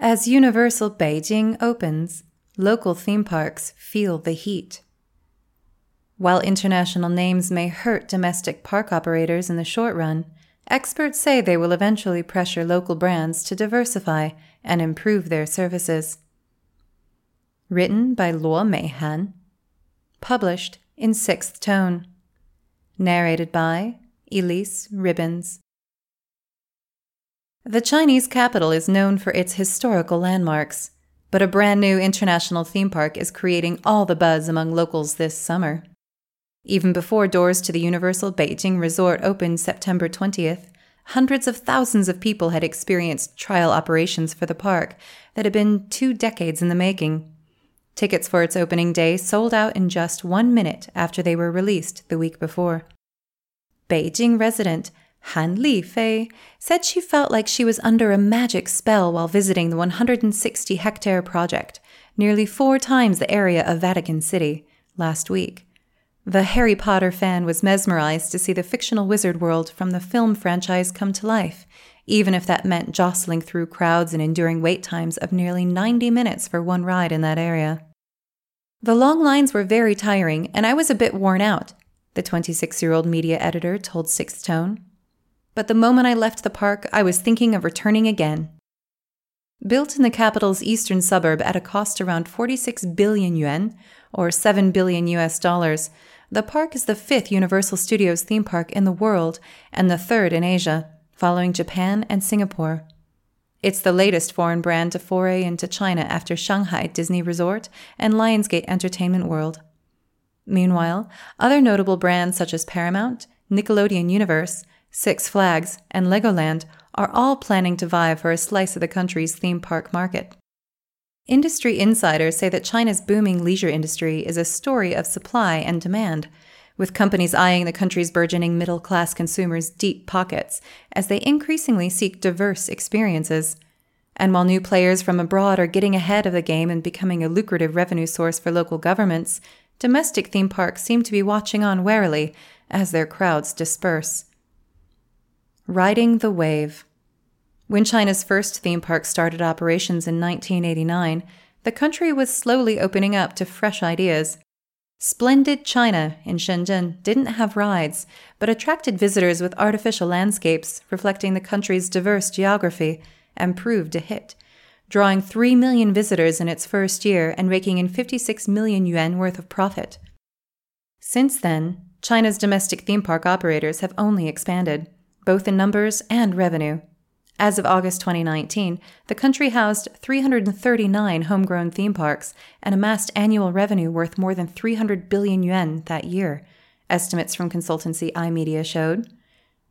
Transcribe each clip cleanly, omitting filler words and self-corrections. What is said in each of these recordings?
As Universal Beijing opens, local theme parks feel the heat. While international names may hurt domestic park operators in the short run, experts say they will eventually pressure local brands to diversify and improve their services. Written by Luo Meihan. Published in Sixth Tone. Narrated by Elyse Ribbons. The Chinese capital is known for its historical landmarks, but a brand new international theme park is creating all the buzz among locals this summer. Even before doors to the Universal Beijing Resort opened September 20th, hundreds of thousands of people had experienced trial operations for the park that had been 2 decades in the making. Tickets for its opening day sold out in just 1 minute after they were released the week before. Beijing resident Han Li Fei said she felt like she was under a magic spell while visiting the 160-hectare project, nearly 4 times the area of Vatican City, last week. The Harry Potter fan was mesmerized to see the fictional wizard world from the film franchise come to life, even if that meant jostling through crowds and enduring wait times of nearly 90 minutes for 1 ride in that area. The long lines were very tiring, and I was a bit worn out, the 26-year-old media editor told Sixth Tone. But the moment I left the park, I was thinking of returning again. Built in the capital's eastern suburb at a cost around 46 billion yuan, or $7 billion US, the park is the 5th Universal Studios theme park in the world and the 3rd in Asia, following Japan and Singapore. It's the latest foreign brand to foray into China after Shanghai Disney Resort and Lionsgate Entertainment World. Meanwhile, other notable brands such as Paramount, Nickelodeon Universe, Six Flags, and Legoland are all planning to vie for a slice of the country's theme park market. Industry insiders say that China's booming leisure industry is a story of supply and demand, with companies eyeing the country's burgeoning middle-class consumers' deep pockets as they increasingly seek diverse experiences. And while new players from abroad are getting ahead of the game and becoming a lucrative revenue source for local governments, domestic theme parks seem to be watching on warily as their crowds disperse. Riding the wave. When China's first theme park started operations in 1989, the country was slowly opening up to fresh ideas. Splendid China in Shenzhen didn't have rides, but attracted visitors with artificial landscapes reflecting the country's diverse geography and proved a hit, drawing 3 million visitors in its first year and raking in 56 million yuan worth of profit. Since then, China's domestic theme park operators have only expanded, both in numbers and revenue. As of August 2019, the country housed 339 homegrown theme parks and amassed annual revenue worth more than 300 billion yuan that year, estimates from consultancy iMedia showed.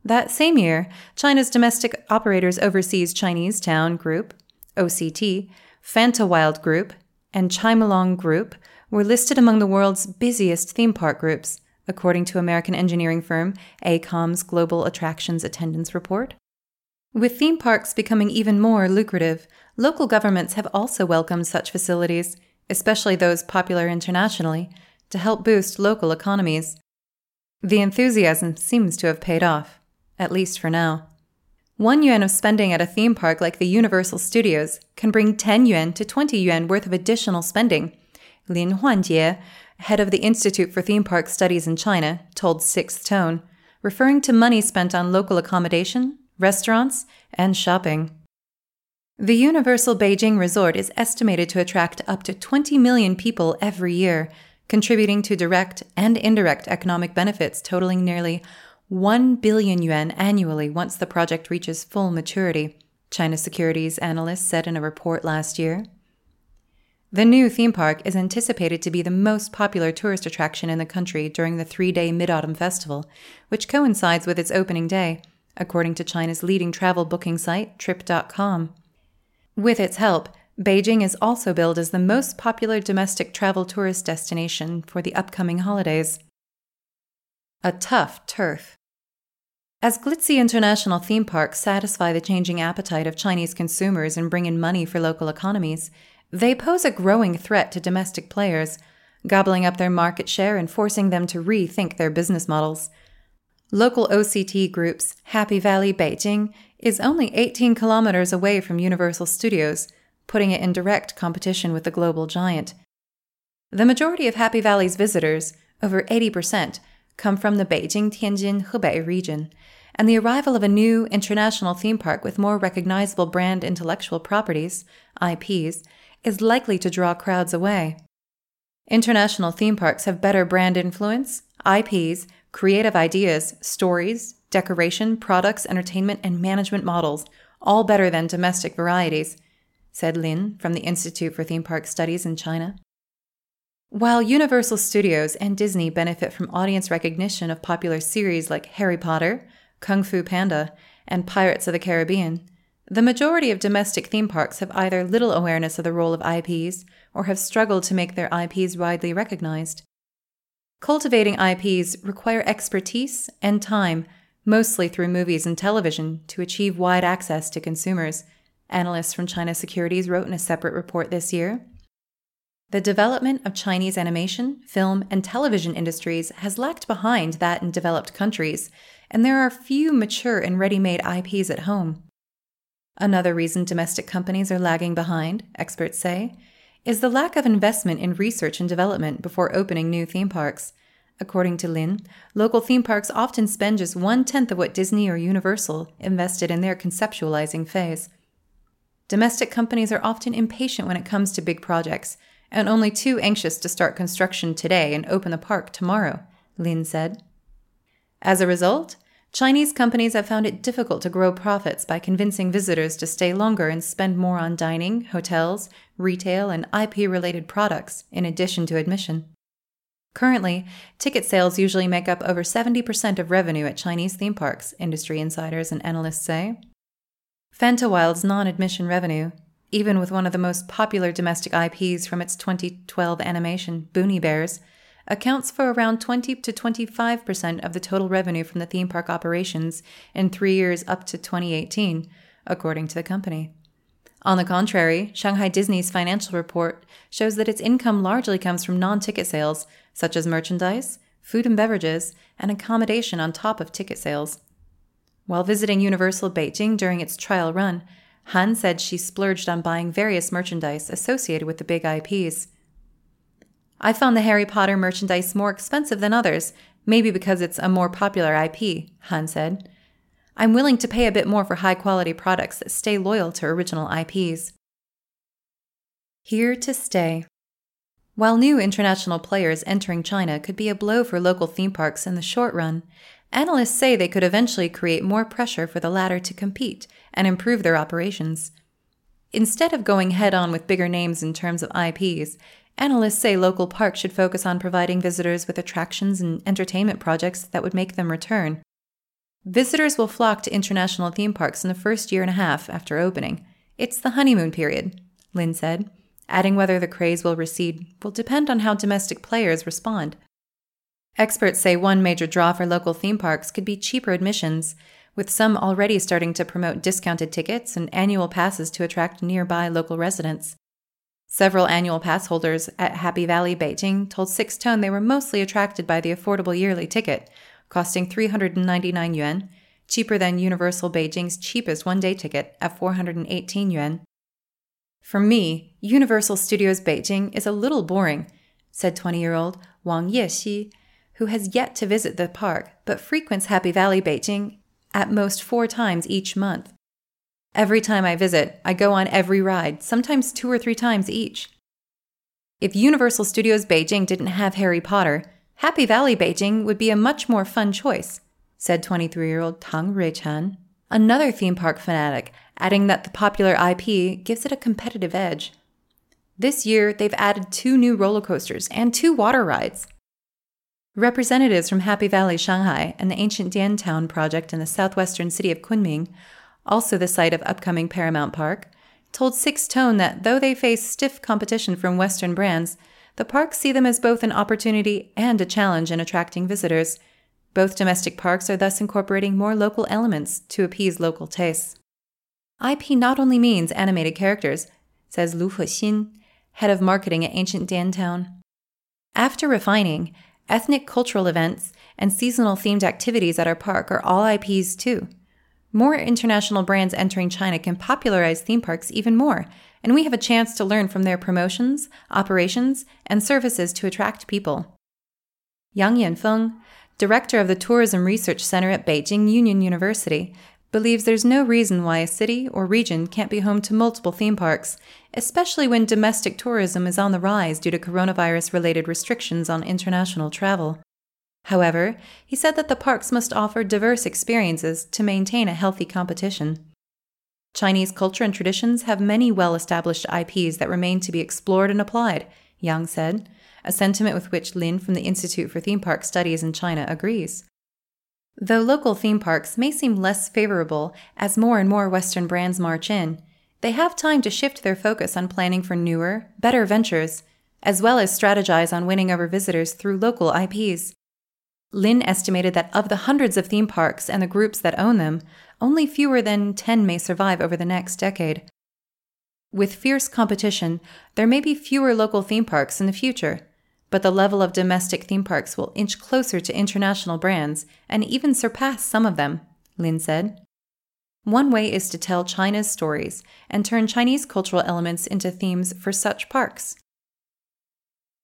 That same year, China's domestic operators Overseas Chinese Town Group, OCT, Fantawild Group, and Chimelong Group were listed among the world's busiest theme park groups, according to American engineering firm AECOM's Global Attractions Attendance Report. With theme parks becoming even more lucrative, local governments have also welcomed such facilities, especially those popular internationally, to help boost local economies. The enthusiasm seems to have paid off, at least for now. 1 yuan of spending at a theme park like the Universal Studios can bring 10 yuan to 20 yuan worth of additional spending, Lin Huanjie, head of the Institute for Theme Park Studies in China, told Sixth Tone, referring to money spent on local accommodation, restaurants, and shopping. The Universal Beijing Resort is estimated to attract up to 20 million people every year, contributing to direct and indirect economic benefits totaling nearly 1 billion yuan annually once the project reaches full maturity, China Securities analysts said in a report last year. The new theme park is anticipated to be the most popular tourist attraction in the country during the 3-day Mid-Autumn Festival, which coincides with its opening day, according to China's leading travel booking site, Trip.com. With its help, Beijing is also billed as the most popular domestic travel tourist destination for the upcoming holidays. A tough turf. As glitzy international theme parks satisfy the changing appetite of Chinese consumers and bring in money for local economies, they pose a growing threat to domestic players, gobbling up their market share and forcing them to rethink their business models. Local OCT Group's Happy Valley Beijing is only 18 kilometers away from Universal Studios, putting it in direct competition with the global giant. The majority of Happy Valley's visitors, over 80%, come from the Beijing-Tianjin-Hebei region, and the arrival of a new international theme park with more recognizable brand intellectual properties, IPs, is likely to draw crowds away. International theme parks have better brand influence, IPs, creative ideas, stories, decoration, products, entertainment, and management models, all better than domestic varieties, said Lin from the Institute for Theme Park Studies in China. While Universal Studios and Disney benefit from audience recognition of popular series like Harry Potter, Kung Fu Panda, and Pirates of the Caribbean, the majority of domestic theme parks have either little awareness of the role of IPs or have struggled to make their IPs widely recognized. Cultivating IPs require expertise and time, mostly through movies and television, to achieve wide access to consumers, analysts from China Securities wrote in a separate report this year. The development of Chinese animation, film, and television industries has lagged behind that in developed countries, and there are few mature and ready-made IPs at home. Another reason domestic companies are lagging behind, experts say, is the lack of investment in research and development before opening new theme parks. According to Lin, local theme parks often spend just 1/10 of what Disney or Universal invested in their conceptualizing phase. Domestic companies are often impatient when it comes to big projects, and only too anxious to start construction today and open the park tomorrow, Lin said. As a result, Chinese companies have found it difficult to grow profits by convincing visitors to stay longer and spend more on dining, hotels, retail, and IP-related products, in addition to admission. Currently, ticket sales usually make up over 70% of revenue at Chinese theme parks, industry insiders and analysts say. Fantawild's non-admission revenue, even with one of the most popular domestic IPs from its 2012 animation, Boonie Bears, accounts for around 20 to 25% of the total revenue from the theme park operations in 3 years up to 2018, according to the company. On the contrary, Shanghai Disney's financial report shows that its income largely comes from non-ticket sales, such as merchandise, food and beverages, and accommodation on top of ticket sales. While visiting Universal Beijing during its trial run, Han said she splurged on buying various merchandise associated with the big IPs. I found the Harry Potter merchandise more expensive than others, maybe because it's a more popular IP, Han said. I'm willing to pay a bit more for high-quality products that stay loyal to original IPs. Here to stay. While new international players entering China could be a blow for local theme parks in the short run, analysts say they could eventually create more pressure for the latter to compete and improve their operations. Instead of going head-on with bigger names in terms of IPs, analysts say local parks should focus on providing visitors with attractions and entertainment projects that would make them return. Visitors will flock to international theme parks in the first year and a half after opening. It's the honeymoon period, Lin said, adding whether the craze will recede will depend on how domestic players respond. Experts say one major draw for local theme parks could be cheaper admissions, with some already starting to promote discounted tickets and annual passes to attract nearby local residents. Several annual pass holders at Happy Valley Beijing told Sixth Tone they were mostly attracted by the affordable yearly ticket, costing 399 yuan, cheaper than Universal Beijing's cheapest one-day ticket at 418 yuan. For me, Universal Studios Beijing is a little boring, said 20-year-old Wang Yixi, who has yet to visit the park but frequents Happy Valley Beijing at most 4 times each month. Every time I visit, I go on every ride, sometimes 2 or 3 times each. If Universal Studios Beijing didn't have Harry Potter, Happy Valley Beijing would be a much more fun choice, said 23-year-old Tang Ruichan, another theme park fanatic, adding that the popular IP gives it a competitive edge. This year, they've added 2 new roller coasters and 2 water rides. Representatives from Happy Valley Shanghai and the Ancient Dian Town project in the southwestern city of Kunming, also the site of upcoming Paramount Park, told Sixth Tone that though they face stiff competition from Western brands, the parks see them as both an opportunity and a challenge in attracting visitors. Both domestic parks are thus incorporating more local elements to appease local tastes. IP not only means animated characters, says Lu Huxin, head of marketing at Ancient Dian Town. After refining, ethnic cultural events and seasonal themed activities at our park are all IPs too. More international brands entering China can popularize theme parks even more, and we have a chance to learn from their promotions, operations, and services to attract people. Yang Yanfeng, director of the Tourism Research Center at Beijing Union University, believes there's no reason why a city or region can't be home to multiple theme parks, especially when domestic tourism is on the rise due to coronavirus-related restrictions on international travel. However, he said that the parks must offer diverse experiences to maintain a healthy competition. Chinese culture and traditions have many well-established IPs that remain to be explored and applied, Yang said, a sentiment with which Lin from the Institute for Theme Park Studies in China agrees. Though local theme parks may seem less favorable as more and more Western brands march in, they have time to shift their focus on planning for newer, better ventures, as well as strategize on winning over visitors through local IPs. Lin estimated that of the hundreds of theme parks and the groups that own them, only fewer than 10 may survive over the next decade. With fierce competition, there may be fewer local theme parks in the future, but the level of domestic theme parks will inch closer to international brands and even surpass some of them, Lin said. One way is to tell China's stories and turn Chinese cultural elements into themes for such parks.